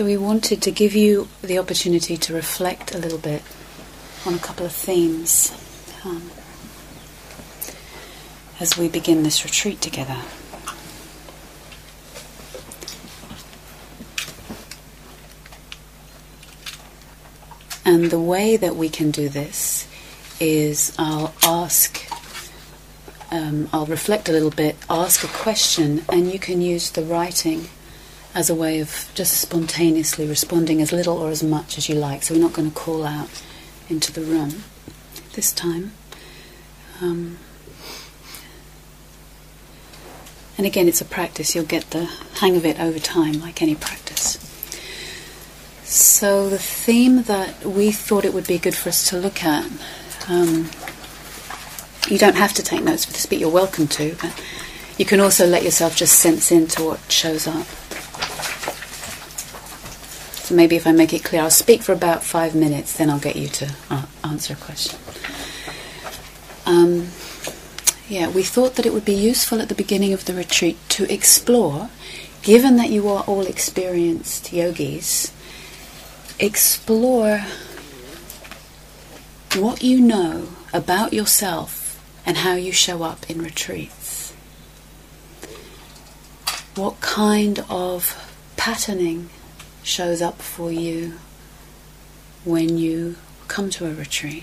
So we wanted to give you the opportunity to reflect a little bit on a couple of themes as we begin this retreat together. And the way that we can do this is I'll reflect a little bit, ask a question, and you can use the writing as a way of just spontaneously responding as little or as much as you like. So we're not going to call out into the room this time. And again, it's a practice. You'll get the hang of it over time, like any practice. So the theme that we thought it would be good for us to look at, you don't have to take notes for this, but you're welcome to. But you can also let yourself just sense into what shows up. So maybe if I make it clear, I'll speak for about 5 minutes, then I'll get you to answer a question. We thought that it would be useful at the beginning of the retreat to explore, given that you are all experienced yogis, explore what you know about yourself and how you show up in retreats. What kind of patterning shows up for you when you come to a retreat,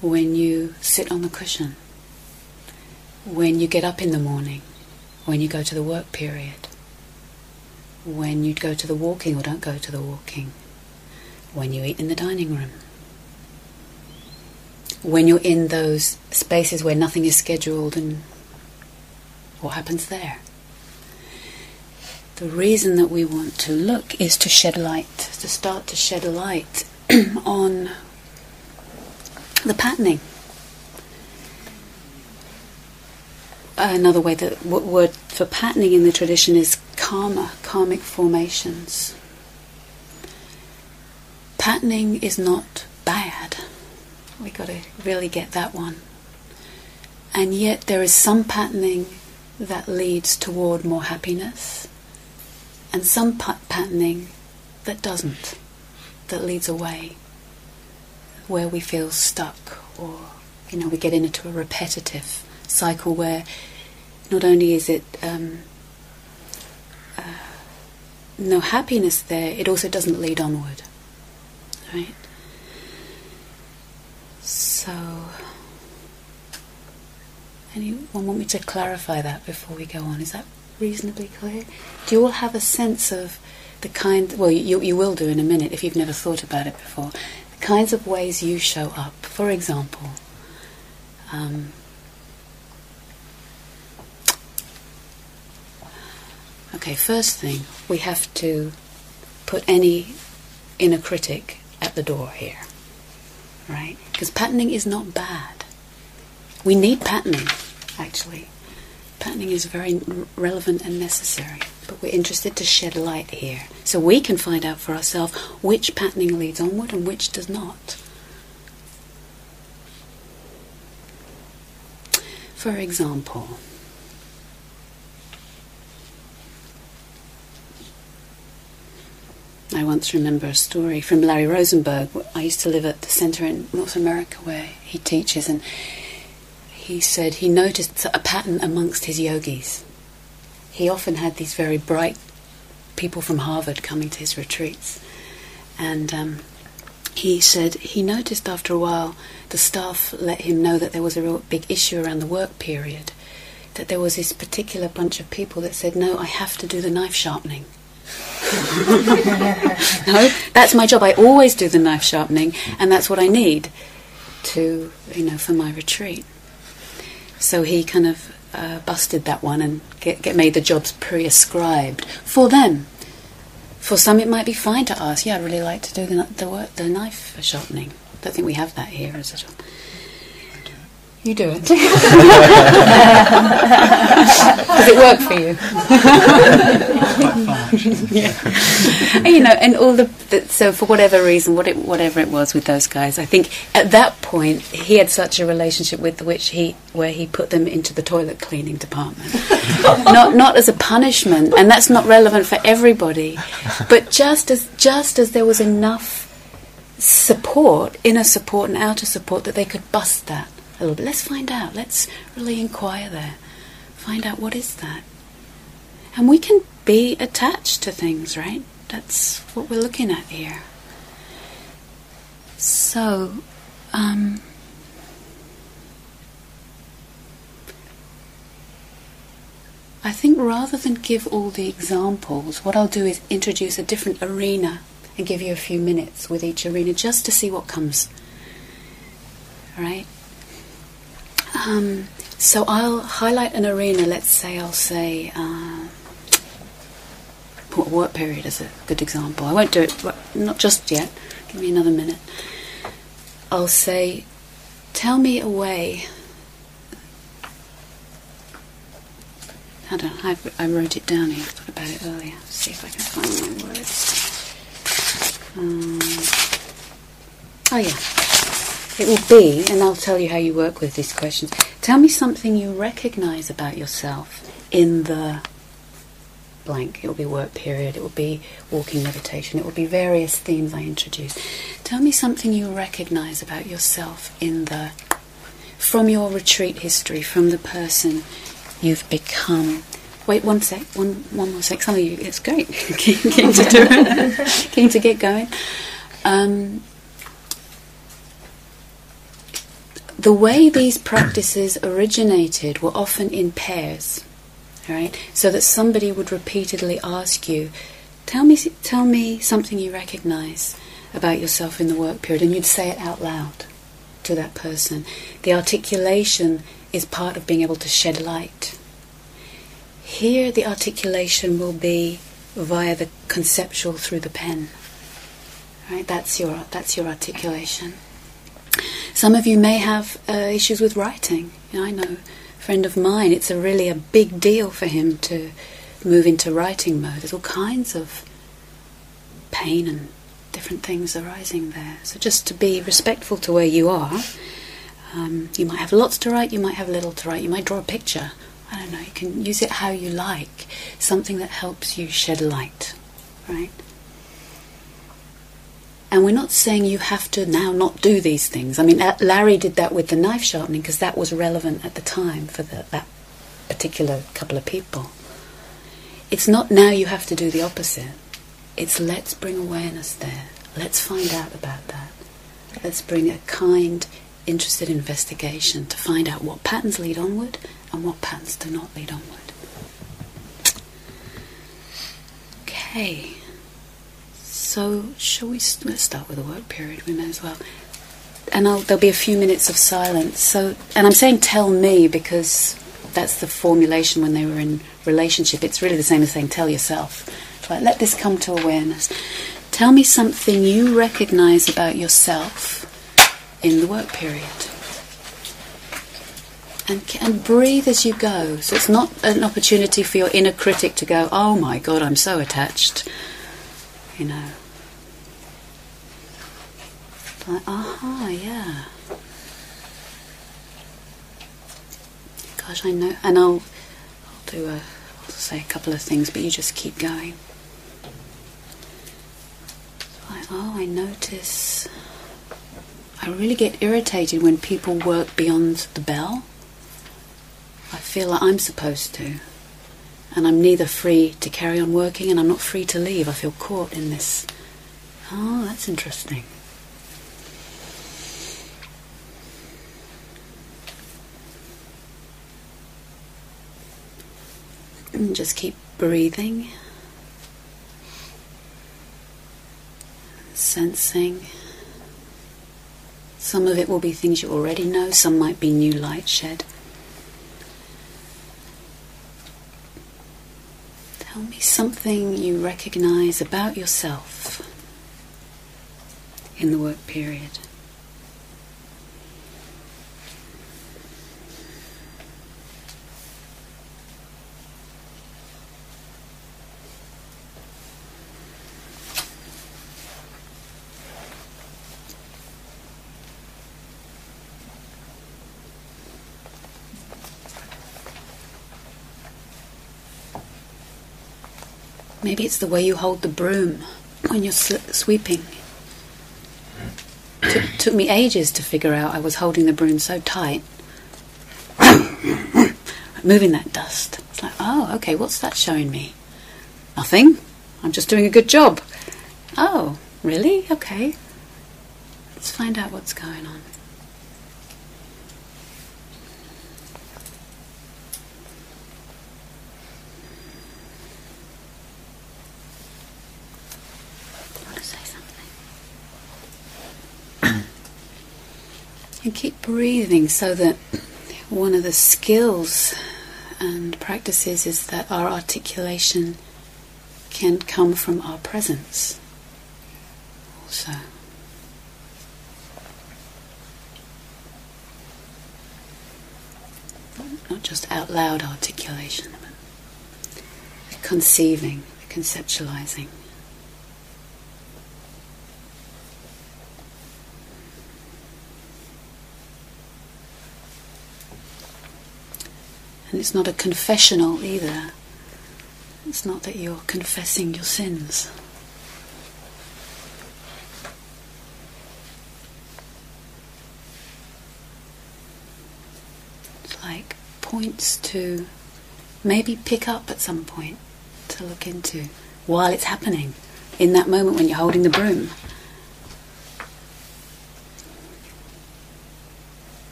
when you sit on the cushion, when you get up in the morning, when you go to the work period, when you go to the walking or don't go to the walking, when you eat in the dining room, when you're in those spaces where nothing is scheduled, and what happens there. The reason that we want to look is to shed light, to start to shed a light on the patterning. Another way that word for patterning in the tradition is karma, karmic formations. Patterning is not bad. We got to really get that one. And yet there is some patterning that leads toward more happiness, and some patterning that doesn't, that leads away, where we feel stuck, or we get into a repetitive cycle where not only is it no happiness there, it also doesn't lead onward, right? So, anyone want me to clarify that before we go on? Is that reasonably clear? Do you all have a sense of the kind, well, you will do in a minute if you've never thought about it before, the kinds of ways you show up? For example, first thing, we have to put any inner critic at the door here, right? Because patterning is not bad. We need patterning, actually. Patterning is very relevant and necessary, but we're interested to shed light here so we can find out for ourselves which patterning leads onward and which does not. For example, I once remember a story from Larry Rosenberg. I used to live at the centre in North America where he teaches, and he said he noticed a pattern amongst his yogis. He often had these very bright people from Harvard coming to his retreats. And he said he noticed after a while the staff let him know that there was a real big issue around the work period, that there was this particular bunch of people that said, "No, I have to do the knife sharpening." "No, that's my job. I always do the knife sharpening, and that's what I need to, for my retreat." So he kind of busted that one and made the jobs prescribed for them. For some, it might be fine to ask, "Yeah, I'd really like to do the knife sharpening." I don't think we have that here as a job. You do it. Does it work for you? Yeah. You know, and all the so for whatever reason, whatever it was with those guys, I think at that point he had such a relationship with the witch where he put them into the toilet cleaning department, not as a punishment, and that's not relevant for everybody, but just as there was enough support, inner support and outer support, that they could bust that. A little bit. Let's find out. Let's really inquire there. Find out what is that. And we can be attached to things, right? That's what we're looking at here. So, I think rather than give all the examples, what I'll do is introduce a different arena and give you a few minutes with each arena just to see what comes. All right? So I'll highlight an arena. Let's say I'll say what work period is a good example. I won't do it, not just yet. Give me another minute. I'll say, tell me a way. I wrote it down here. I thought about it earlier. Let's see if I can find my words. Oh yeah. It will be, and I'll tell you how you work with these questions. Tell me something you recognise about yourself in the blank. It will be work period, it will be walking meditation, it will be various themes I introduce. Tell me something you recognise about yourself from your retreat history, from the person you've become. Wait one more sec. Some of you, it's great. Keen to do it. Keen to get going. The way these practices originated were often in pairs, right? So that somebody would repeatedly ask you, "Tell me something you recognise about yourself in the work period," and you'd say it out loud to that person. The articulation is part of being able to shed light. Here, the articulation will be via the conceptual through the pen. Right? That's your articulation. Some of you may have issues with writing. I know a friend of mine, it's really a big deal for him to move into writing mode. There's all kinds of pain and different things arising there. So just to be respectful to where you are, you might have lots to write, you might have little to write, you might draw a picture. I don't know, you can use it how you like. Something that helps you shed light, right? And we're not saying you have to now not do these things. I mean, Larry did that with the knife sharpening because that was relevant at the time for that particular couple of people. It's not now you have to do the opposite. It's let's bring awareness there. Let's find out about that. Let's bring a kind, interested investigation to find out what patterns lead onward and what patterns do not lead onward. Okay. So, let's start with the work period, we may as well. And there'll be a few minutes of silence. So, and I'm saying tell me because that's the formulation when they were in relationship. It's really the same as saying tell yourself. Like, let this come to awareness. Tell me something you recognise about yourself in the work period. And breathe as you go. So it's not an opportunity for your inner critic to go, oh my God, I'm so attached. You know, like, aha, yeah. Gosh, I know, and I'll say a couple of things, but you just keep going. Like, oh, I notice. I really get irritated when people work beyond the bell. I feel like I'm supposed to. And I'm neither free to carry on working and I'm not free to leave. I feel caught in this. Oh, that's interesting. And just keep breathing. Sensing. Some of it will be things you already know. Some might be new light shed. Tell me something you recognise about yourself in the work period. Maybe it's the way you hold the broom when you're sweeping. Took me ages to figure out I was holding the broom so tight. Moving that dust. It's like, oh, okay, what's that showing me? Nothing. I'm just doing a good job. Oh, really? Okay. Let's find out what's going on. And keep breathing, so that one of the skills and practices is that our articulation can come from our presence also. Not just out loud articulation, but conceiving, conceptualizing. And it's not a confessional either. It's not that you're confessing your sins. It's like points to maybe pick up at some point to look into while it's happening, in that moment when you're holding the broom.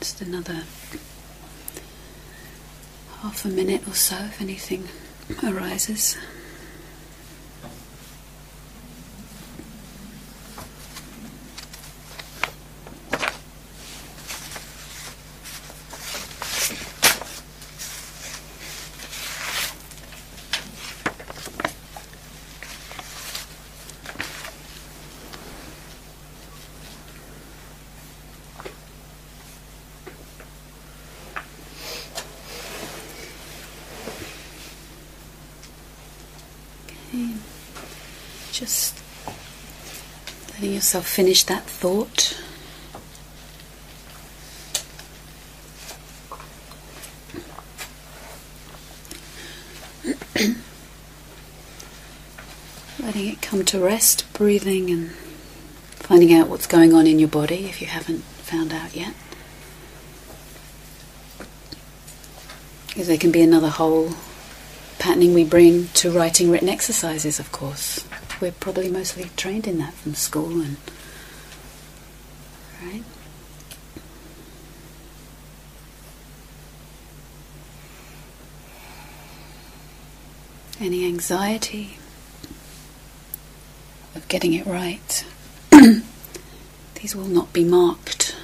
Just another half a minute or so, if anything arises. Just letting yourself finish that thought. Letting it come to rest, breathing and finding out what's going on in your body if you haven't found out yet. Because there can be another whole patterning we bring to writing written exercises, of course. We're probably mostly trained in that from school, and right? Any anxiety of getting it right, these will not be marked.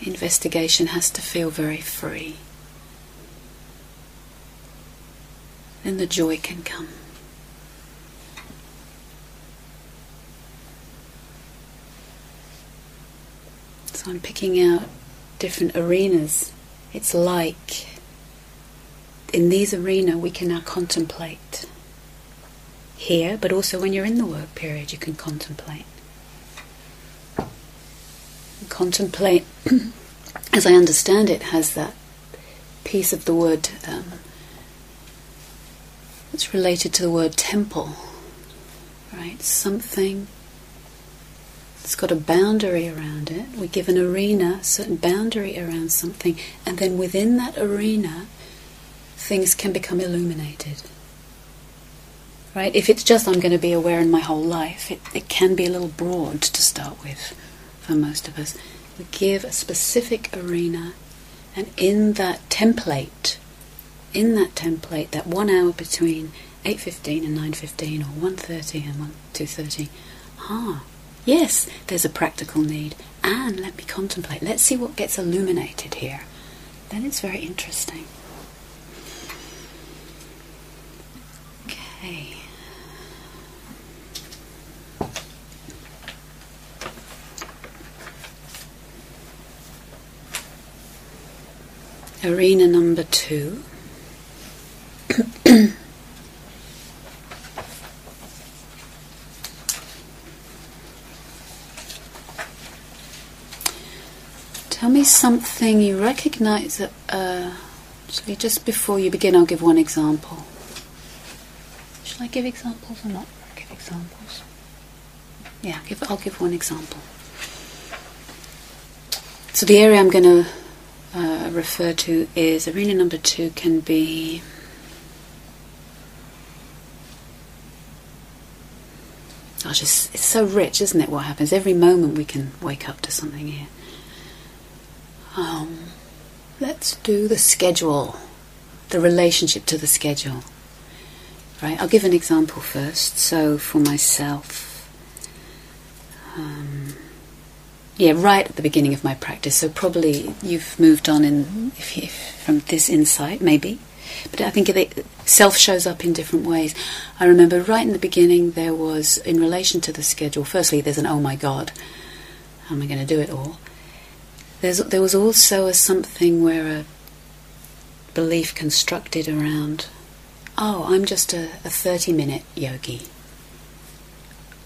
Investigation has to feel very free. Then the joy can come. So I'm picking out different arenas. It's like in these arenas we can now contemplate. Here, but also when you're in the work period you can contemplate. And contemplate, as I understand it, has that piece of the word it's related to the word temple, right? Something that's got a boundary around it. We give an arena, a certain boundary around something, and then within that arena, things can become illuminated, right? If it's just I'm going to be aware in my whole life, it can be a little broad to start with for most of us. We give a specific arena, and in that template, that 1 hour between 8:15 and 9:15, or 1:30 and 2:30, yes, there's a practical need, and let me contemplate, let's see what gets illuminated here. Then it's very interesting. Okay. Arena number 2. Tell me something you recognize that, actually just before you begin I'll give one example. Shall I give examples or not? I'll give examples. Yeah, I'll give one example. So the area I'm going to refer to is arena number 2 can be it's so rich, isn't it, what happens? Every moment we can wake up to something here. Let's do the schedule, the relationship to the schedule. Right, I'll give an example first. So for myself, right at the beginning of my practice, so probably you've moved on in, from this insight, maybe. But I think self shows up in different ways. I remember right in the beginning there was, in relation to the schedule, firstly there's an oh my god, how am I going to do it all? There was also a something where a belief constructed around, oh, I'm just a 30-minute yogi.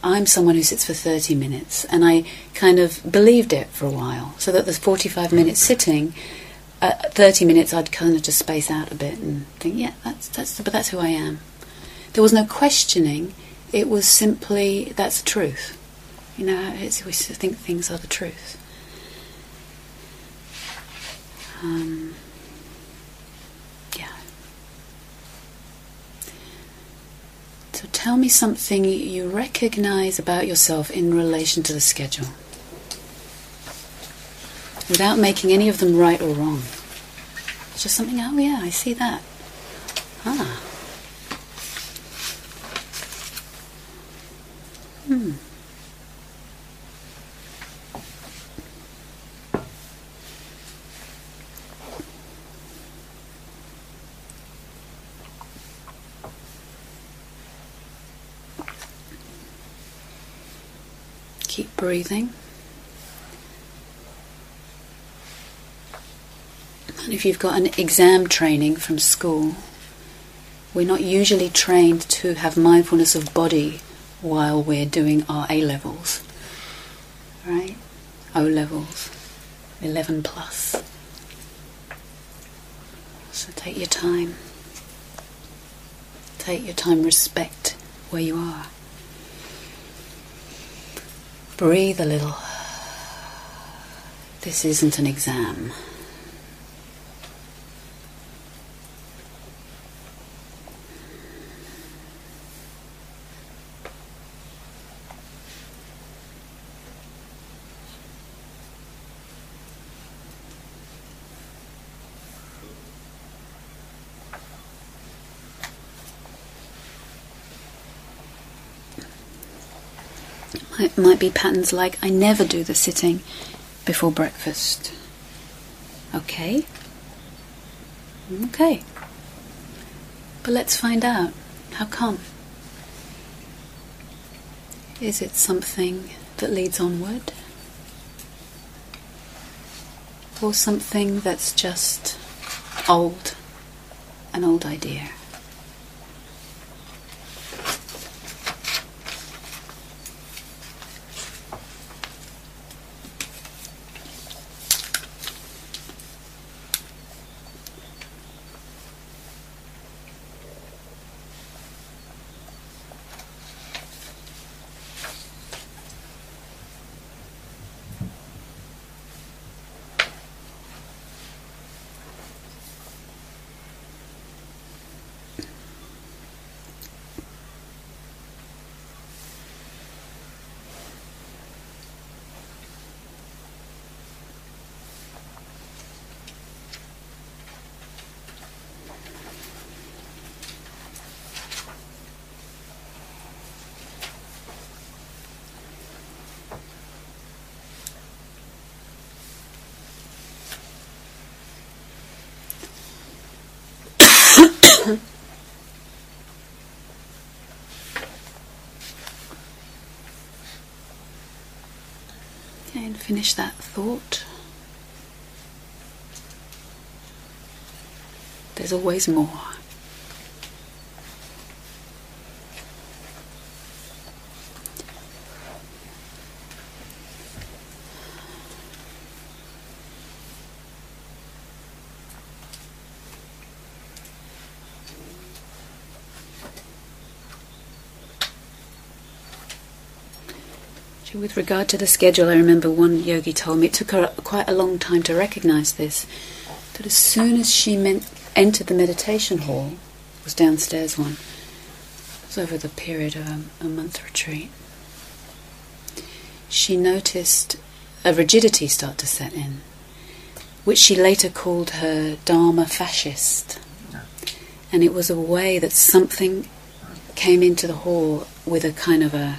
I'm someone who sits for 30 minutes. And I kind of believed it for a while, so that the 45-minute sitting, 30 minutes I'd kind of just space out a bit and think, yeah, that's who I am. There was no questioning, it was simply, that's the truth. You know, we think things are the truth. So tell me something you recognize about yourself in relation to the schedule, without making any of them right or wrong. It's just something, oh yeah, I see that. Ah. Keep breathing. If you've got an exam training from school, we're not usually trained to have mindfulness of body while we're doing our A-levels, right? O-levels, 11 plus. So take your time. Take your time, respect where you are. Breathe a little. This isn't an exam. It might be patterns like, I never do the sitting before breakfast. Okay. But let's find out. How come? Is it something that leads onward? Or something that's just an old idea? And finish that thought. There's always more. With regard to the schedule, I remember one yogi told me it took her quite a long time to recognize this, that as soon as she entered the meditation hall, it was downstairs one, it was over the period of a month retreat, she noticed a rigidity start to set in, which she later called her Dharma fascist. And it was a way that something came into the hall with a kind of a...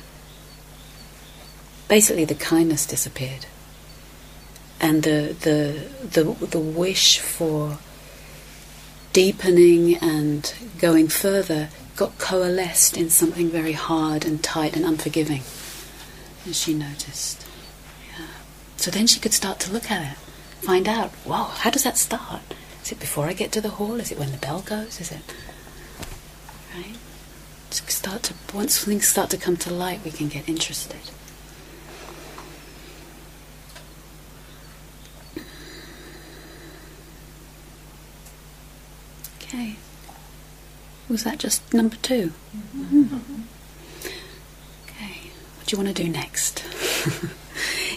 Basically, the kindness disappeared, and the wish for deepening and going further got coalesced in something very hard and tight and unforgiving. And she noticed. Yeah. So then she could start to look at it, find out. Wow, how does that start? Is it before I get to the hall? Is it when the bell goes? Is it right? Start to, once things start to come to light, we can get interested. Okay. Was that just number 2? Mm-hmm. Mm-hmm. Okay. What do you want to do next?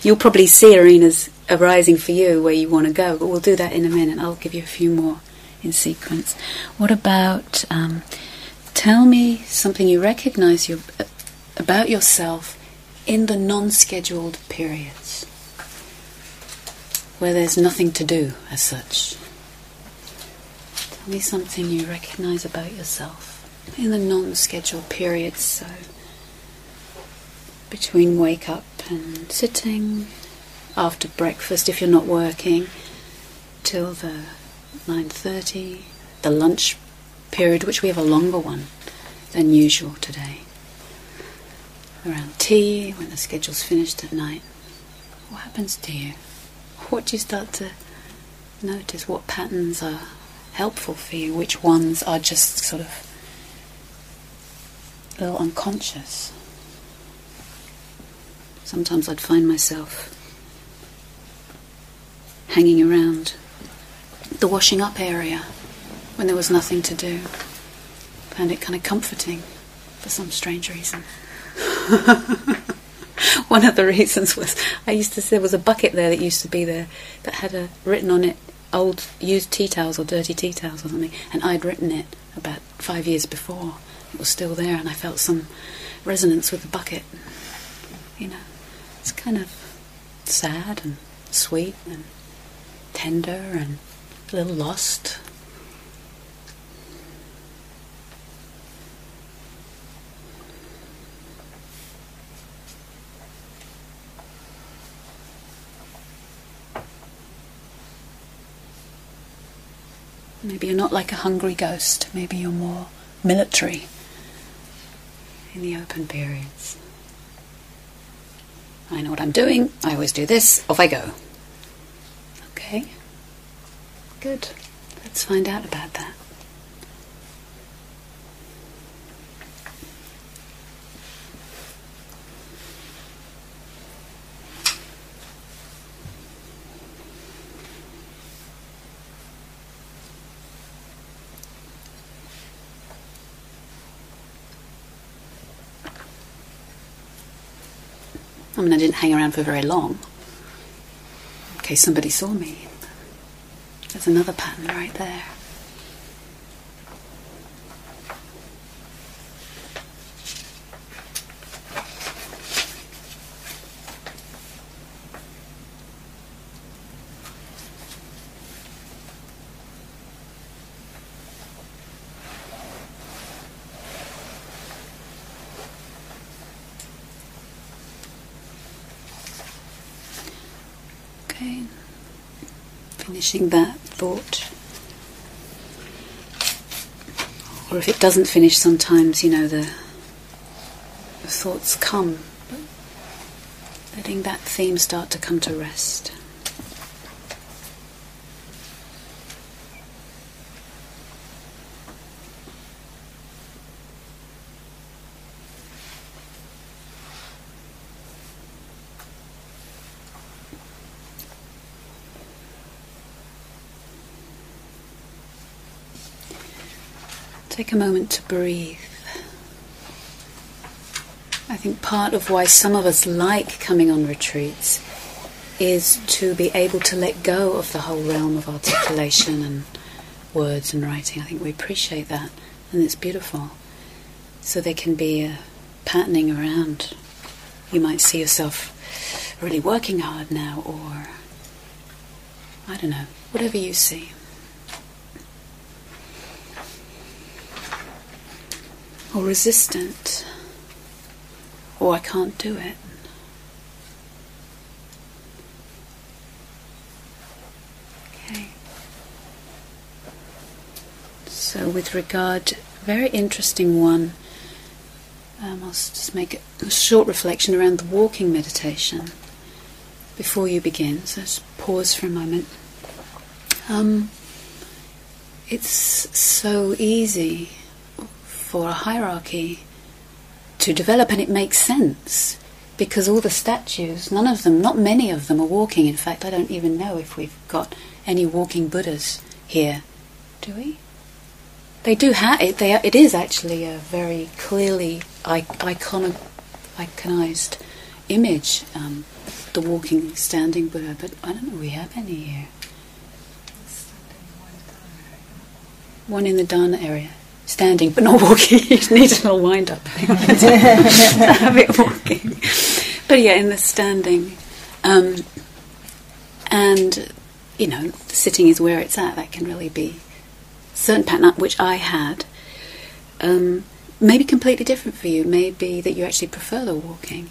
You'll probably see arenas arising for you where you want to go, but we'll do that in a minute. I'll give you a few more in sequence. What about, tell me something you recognize about yourself in the non-scheduled periods, where there's nothing to do as such. Tell me something you recognize about yourself in the non-scheduled periods, so between wake up and sitting, after breakfast if you're not working, till the 9:30, the lunch period, which we have a longer one than usual today, around tea, when the schedule's finished at night. What happens to you? What do you start to notice? What patterns are helpful for you, which ones are just sort of a little unconscious? Sometimes I'd find myself hanging around the washing up area when there was nothing to do. Found it kind of comforting for some strange reason. One of the reasons was I used to say there was a bucket there that used to be there that had written on it old used tea towels or dirty tea towels or something, and I'd written it about 5 years before. It was still there, and I felt some resonance with the bucket. You know, it's kind of sad and sweet and tender and a little lost. Maybe you're not like a hungry ghost. Maybe you're more military in the open periods. I know what I'm doing. I always do this. Off I go. Okay. Good. Let's find out about that. I mean, I didn't hang around for very long, in case somebody saw me. There's another pattern right there. Finishing that thought, or if it doesn't finish, sometimes, you know, the thoughts come, but letting that theme start to come to rest. Take a moment to breathe. I think part of why some of us like coming on retreats is to be able to let go of the whole realm of articulation and words and writing. I think we appreciate that, and it's beautiful. So there can be a patterning around. You might see yourself really working hard now, or I don't know, whatever you see. Or resistant, or I can't do it. Okay. So with regard, very interesting one, I'll just make a short reflection around the walking meditation before you begin, so just pause for a moment. It's so easy for a hierarchy to develop, and it makes sense because all the statues, none of them, not many of them, are walking. In fact, I don't even know if we've got any walking Buddhas here. Do we? They do have it. It is actually a very clearly iconized image, the walking, standing Buddha. But I don't know. We have any here? One in the Dharna area. Standing, but not walking. You need a little wind-up. A bit walking. But yeah, in the standing. And, you know, sitting is where it's at. That can really be a certain pattern, which I had. Maybe completely different for you. Maybe that you actually prefer the walking.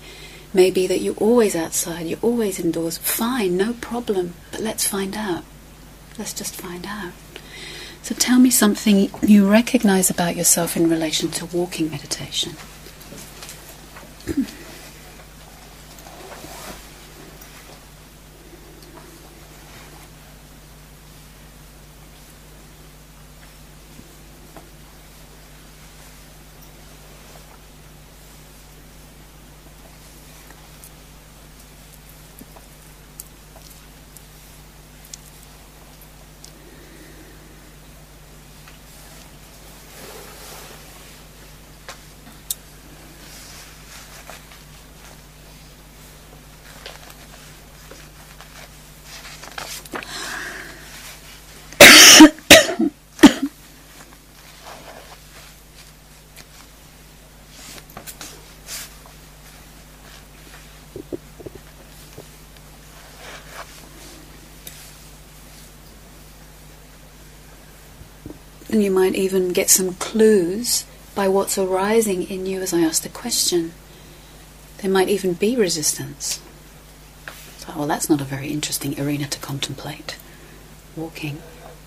Maybe that you're always outside, you're always indoors. Fine, no problem. But let's find out. Let's just find out. So tell me something you recognize about yourself in relation to walking meditation. And you might even get some clues by what's arising in you as I ask the question. There might even be resistance. So, well, that's not a very interesting arena to contemplate. Walking.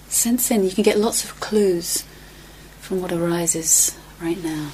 Sense in, you can get lots of clues from what arises right now.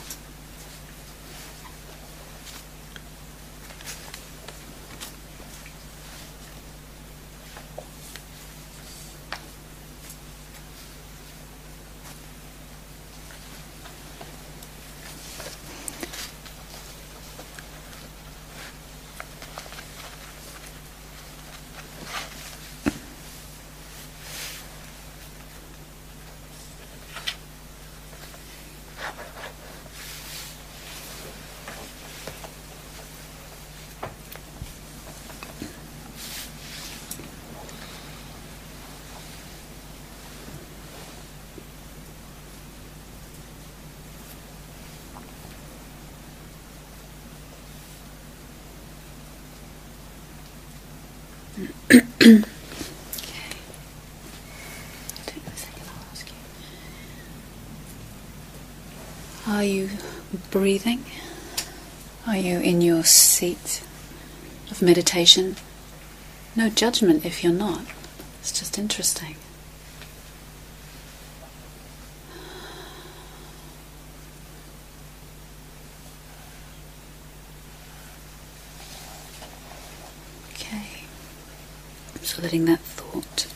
Okay. Take a second, I'll ask you. Are you breathing? Are you in your seat of meditation? No judgment if you're not. It's just interesting. So letting that thought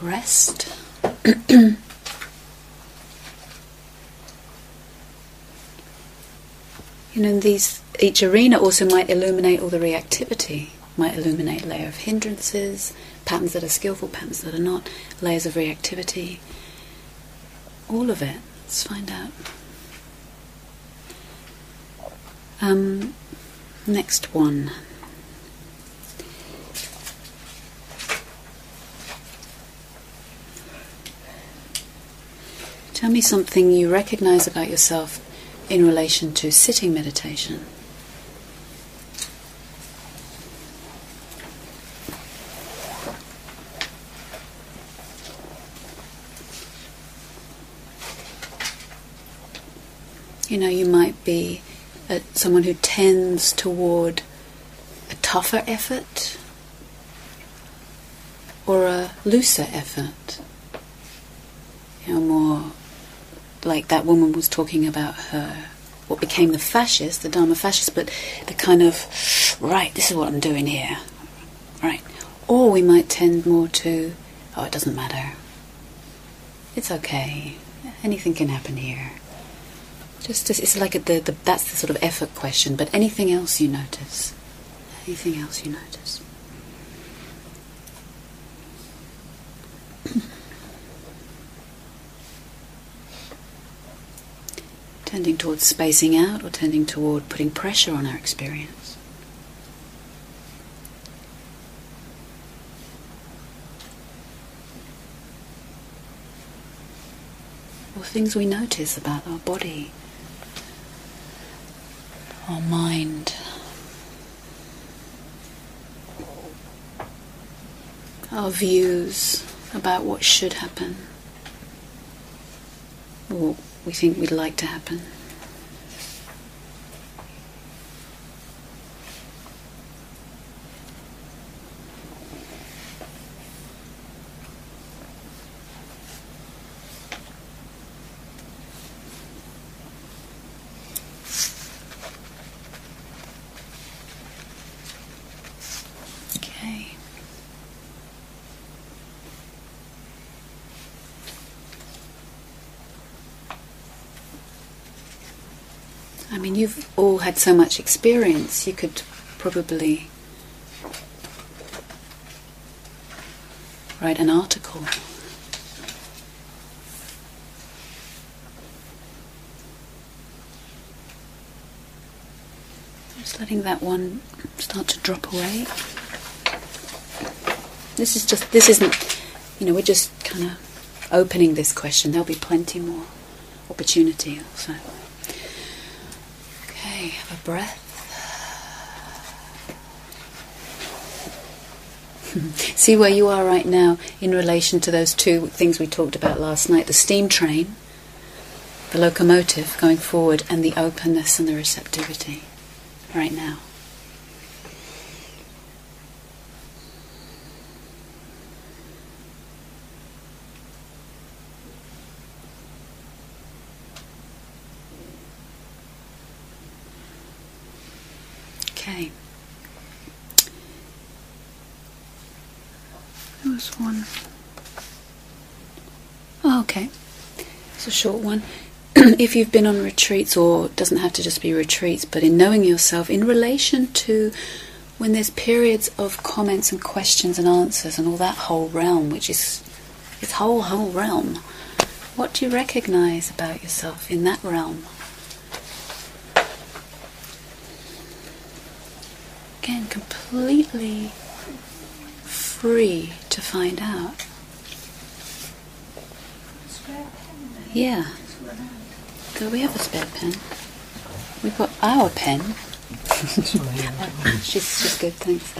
rest. Each arena also might illuminate all the reactivity, might illuminate layer of hindrances, patterns that are skillful, patterns that are not, layers of reactivity. all of it. Let's find out. Next one. Tell me something you recognize about yourself in relation to sitting meditation. You know, you might be someone who tends toward a tougher effort or a looser effort. You know, more like that woman was talking about her, what became the fascist, the Dharma fascist, but the kind of, right, this is what I'm doing here, right. Or we might tend more to, oh, it doesn't matter. It's okay. Anything can happen here. Just as, it's like that's the sort of effort question, but anything else you notice? Anything else you notice? Tending towards spacing out or tending toward putting pressure on our experience? Or things we notice about our body, our mind, our views about what should happen, or what we think we'd like to happen. I mean, you've all had so much experience, you could probably write an article. Just letting that one start to drop away. This isn't, you know, we're just kind of opening this question. There'll be plenty more opportunity also. Have a breath. See where you are right now in relation to those two things we talked about last night, the steam train, the locomotive going forward, and the openness and the receptivity right now. Okay. There was one. Oh, okay. It's a short one. If you've been on retreats, or doesn't have to just be retreats, but in knowing yourself, in relation to when there's periods of comments and questions and answers and all that whole realm, which is its whole realm, what do you recognize about yourself in that realm? Again, completely free to find out. Yeah. Do we have a spare pen? We've got our pen. She's good, thanks.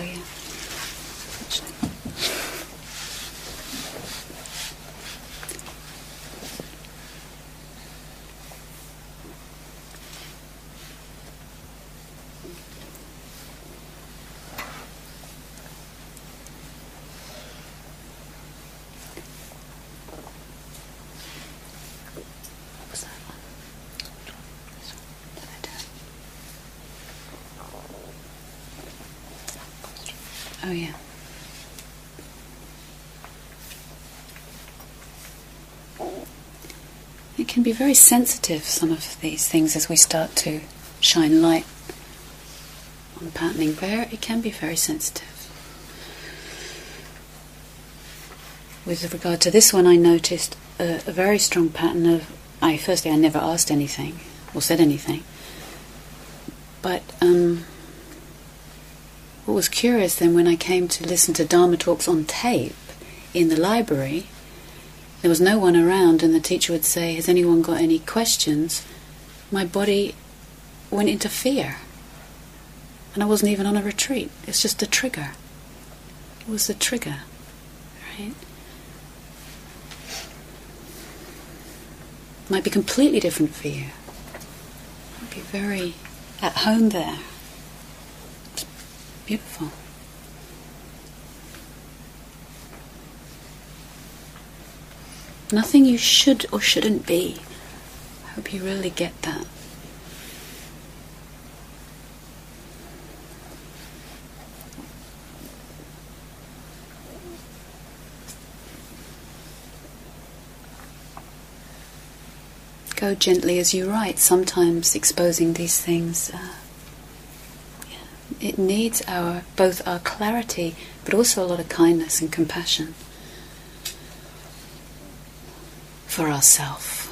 Oh, yeah. It can be very sensitive, some of these things, as we start to shine light on patterning. It can be very sensitive. With regard to this one, I noticed a very strong pattern of, firstly, I never asked anything or said anything. But what was curious then, when I came to listen to Dharma talks on tape in the library, there was no one around, and the teacher would say, "Has anyone got any questions?" My body went into fear, and I wasn't even on a retreat. It's just a trigger. It was the trigger, right? Might be completely different for you. Might be very at home there. It's beautiful. Nothing you should or shouldn't be. I hope you really get that. Go gently as you write, sometimes exposing these things. It needs both our clarity, but also a lot of kindness and compassion for ourselves.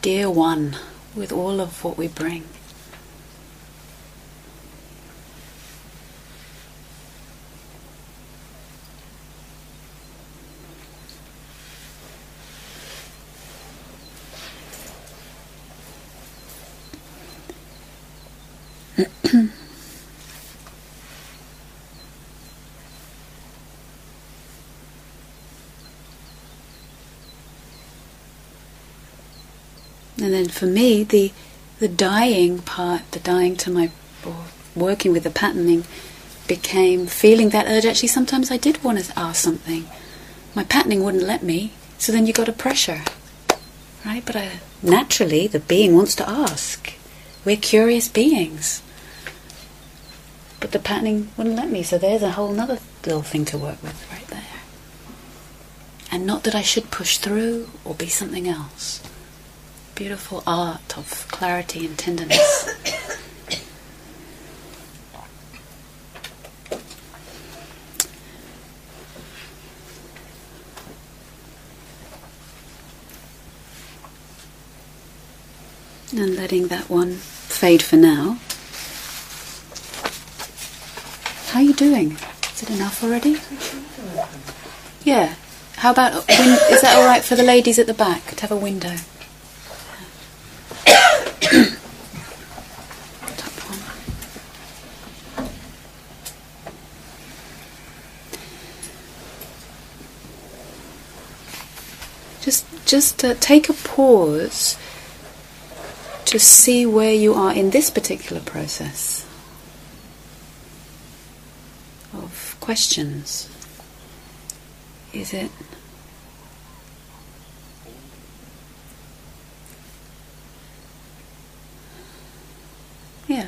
Dear one, with all of what we bring. And then for me, the dying part, the dying to my, or working with the patterning, became feeling that urge. Actually, sometimes I did want to ask something. My patterning wouldn't let me, so then you got a pressure, right? But naturally, the being wants to ask. We're curious beings. But the patterning wouldn't let me, so there's a whole other little thing to work with right there. And not that I should push through or be something else. Beautiful art of clarity and tenderness. And letting that one fade for now. How are you doing? Is it enough already? Yeah. How about, is that all right for the ladies at the back to have a window? Just take a pause to see where you are in this particular process of questions. Is it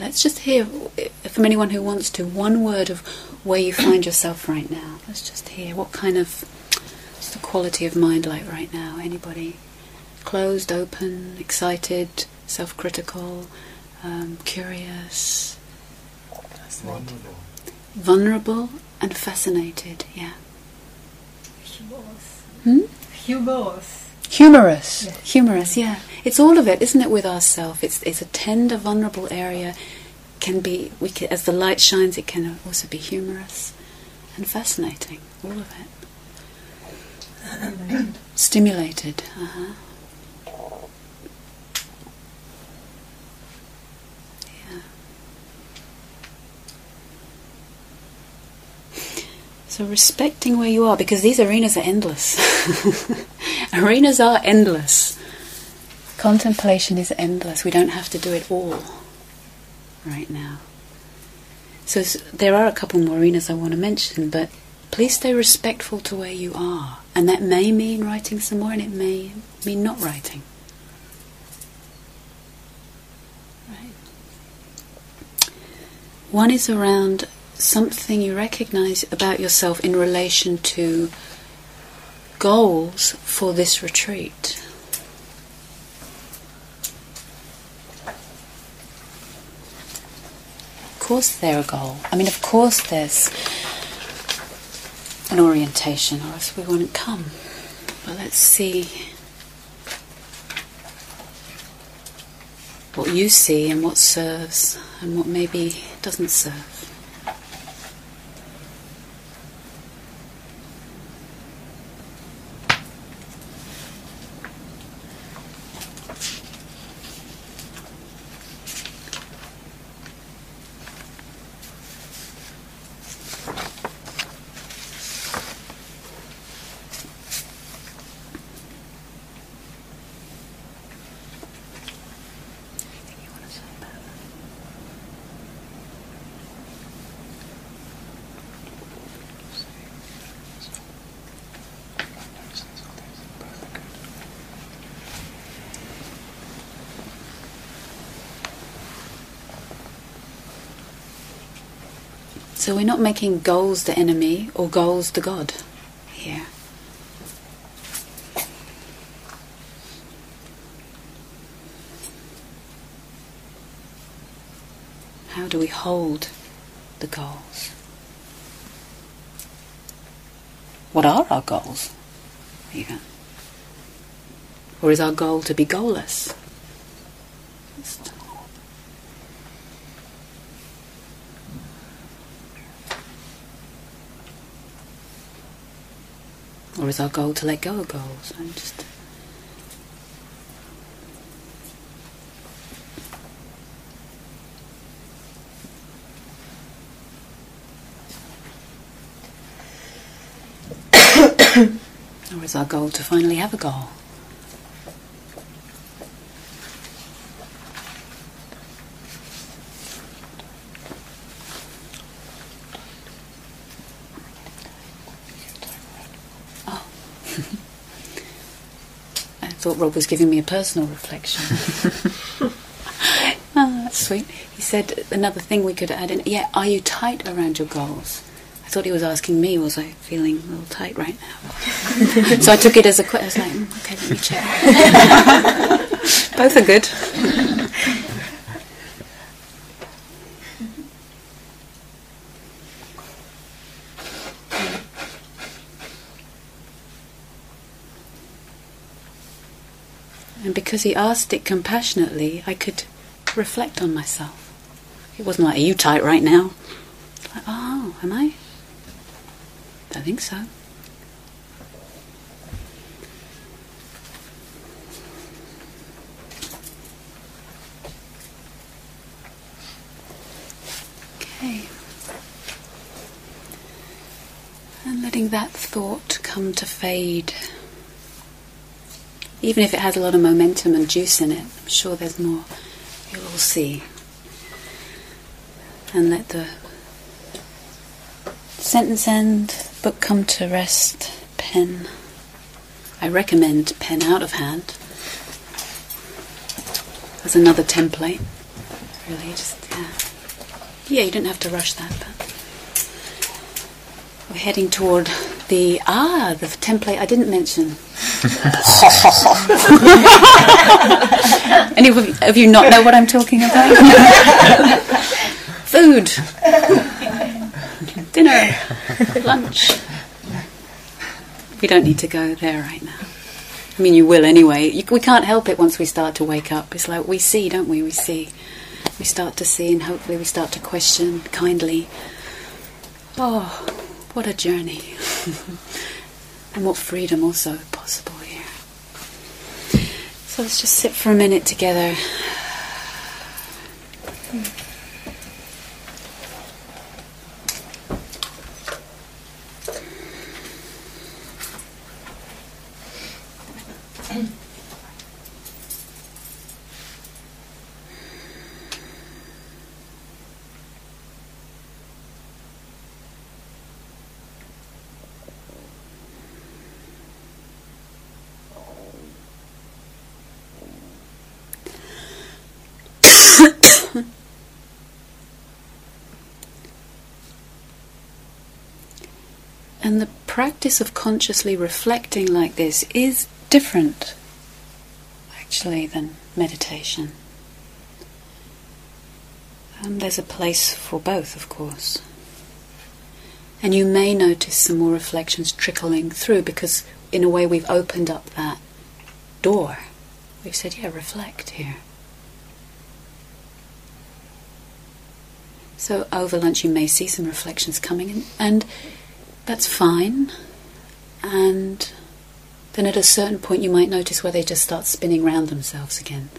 let's just hear from anyone who wants to, one word of where you find yourself right now. Let's just hear what kind of, what's the quality of mind like right now? Anybody? Closed, open, excited, self-critical, curious, vulnerable and fascinated. Yeah. Humorous. Humorous. Humorous. Yeah. Humorous. Yeah. It's all of it, isn't it? With ourself, it's a tender, vulnerable area. Can be. As the light shines, it can also be humorous and fascinating. All of it. Stimulated. Yeah. So respecting where you are, because these arenas are endless. Arenas are endless. Contemplation is endless. We don't have to do it all right now. So there are a couple more arenas I want to mention, but please stay respectful to where you are. And that may mean writing some more, and it may mean not writing. Right. One is around something you recognize about yourself in relation to goals for this retreat. Of course they're a goal. Of course there's an orientation, or else we wouldn't come. But Let's see what you see and what serves and what maybe doesn't serve. So we're not making goals the enemy or goals the God here. How do we hold the goals? What are our goals even? Or is our goal to be goalless? Or is our goal to let go of goals? I'm just or is our goal to finally have a goal? I thought Rob was giving me a personal reflection. Oh, that's sweet. He said another thing we could add in. Yeah, are you tight around your goals? I thought he was asking me, was I feeling a little tight right now? So I took it as a question. I was like, okay, let me check. Both are good. And because he asked it compassionately, I could reflect on myself. It wasn't like, are you tight right now? Like, oh, am I? I think so. Okay. And letting that thought come to fade. Even if it has a lot of momentum and juice in it, I'm sure there's more you'll all see. And let the sentence end, book come to rest, pen. I recommend pen out of hand. That's another template, really. Yeah, you don't have to rush that, but we're heading toward the template I didn't mention. Any of you not know what I'm talking about? Food, dinner, lunch. We don't need to go there right now. I mean, you will anyway. We can't help it once we start to wake up. It's like we see, don't we? We start to see, and hopefully we start to question kindly. Oh, what a journey. And what freedom also possible here. So let's just sit for a minute together. And the practice of consciously reflecting like this is different, actually, than meditation. There's a place for both, of course. And you may notice some more reflections trickling through because in a way we've opened up that door. We've said, yeah, reflect here. So over lunch you may see some reflections coming in, and that's fine. And then at a certain point you might notice where they just start spinning round themselves again,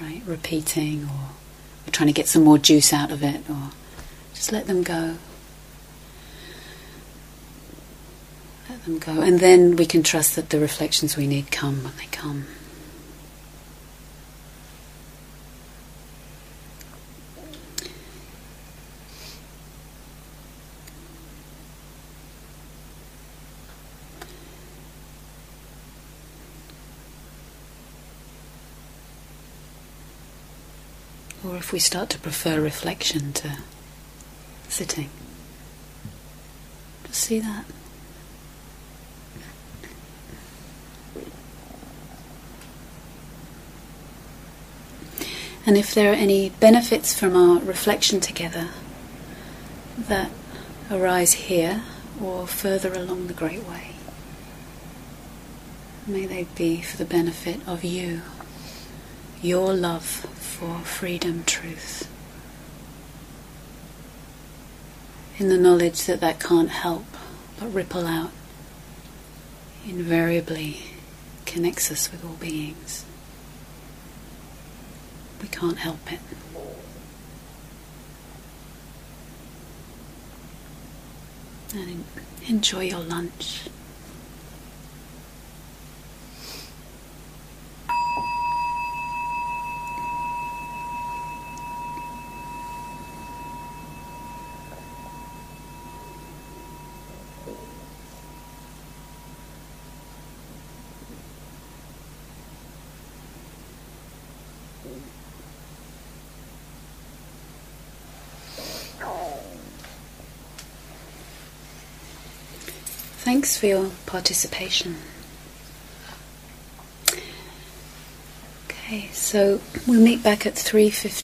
right? Repeating, or trying to get some more juice out of it, or just let them go. Let them go. And then we can trust that the reflections we need come when they come. Or if we start to prefer reflection to sitting, just see that. And if there are any benefits from our reflection together that arise here or further along the Great Way, may they be for the benefit of you, your love for freedom, truth, in the knowledge that that can't help but ripple out, invariably connects us with all beings. We can't help it. And enjoy your lunch. Thanks for your participation. Okay, so we'll meet back at 3:15.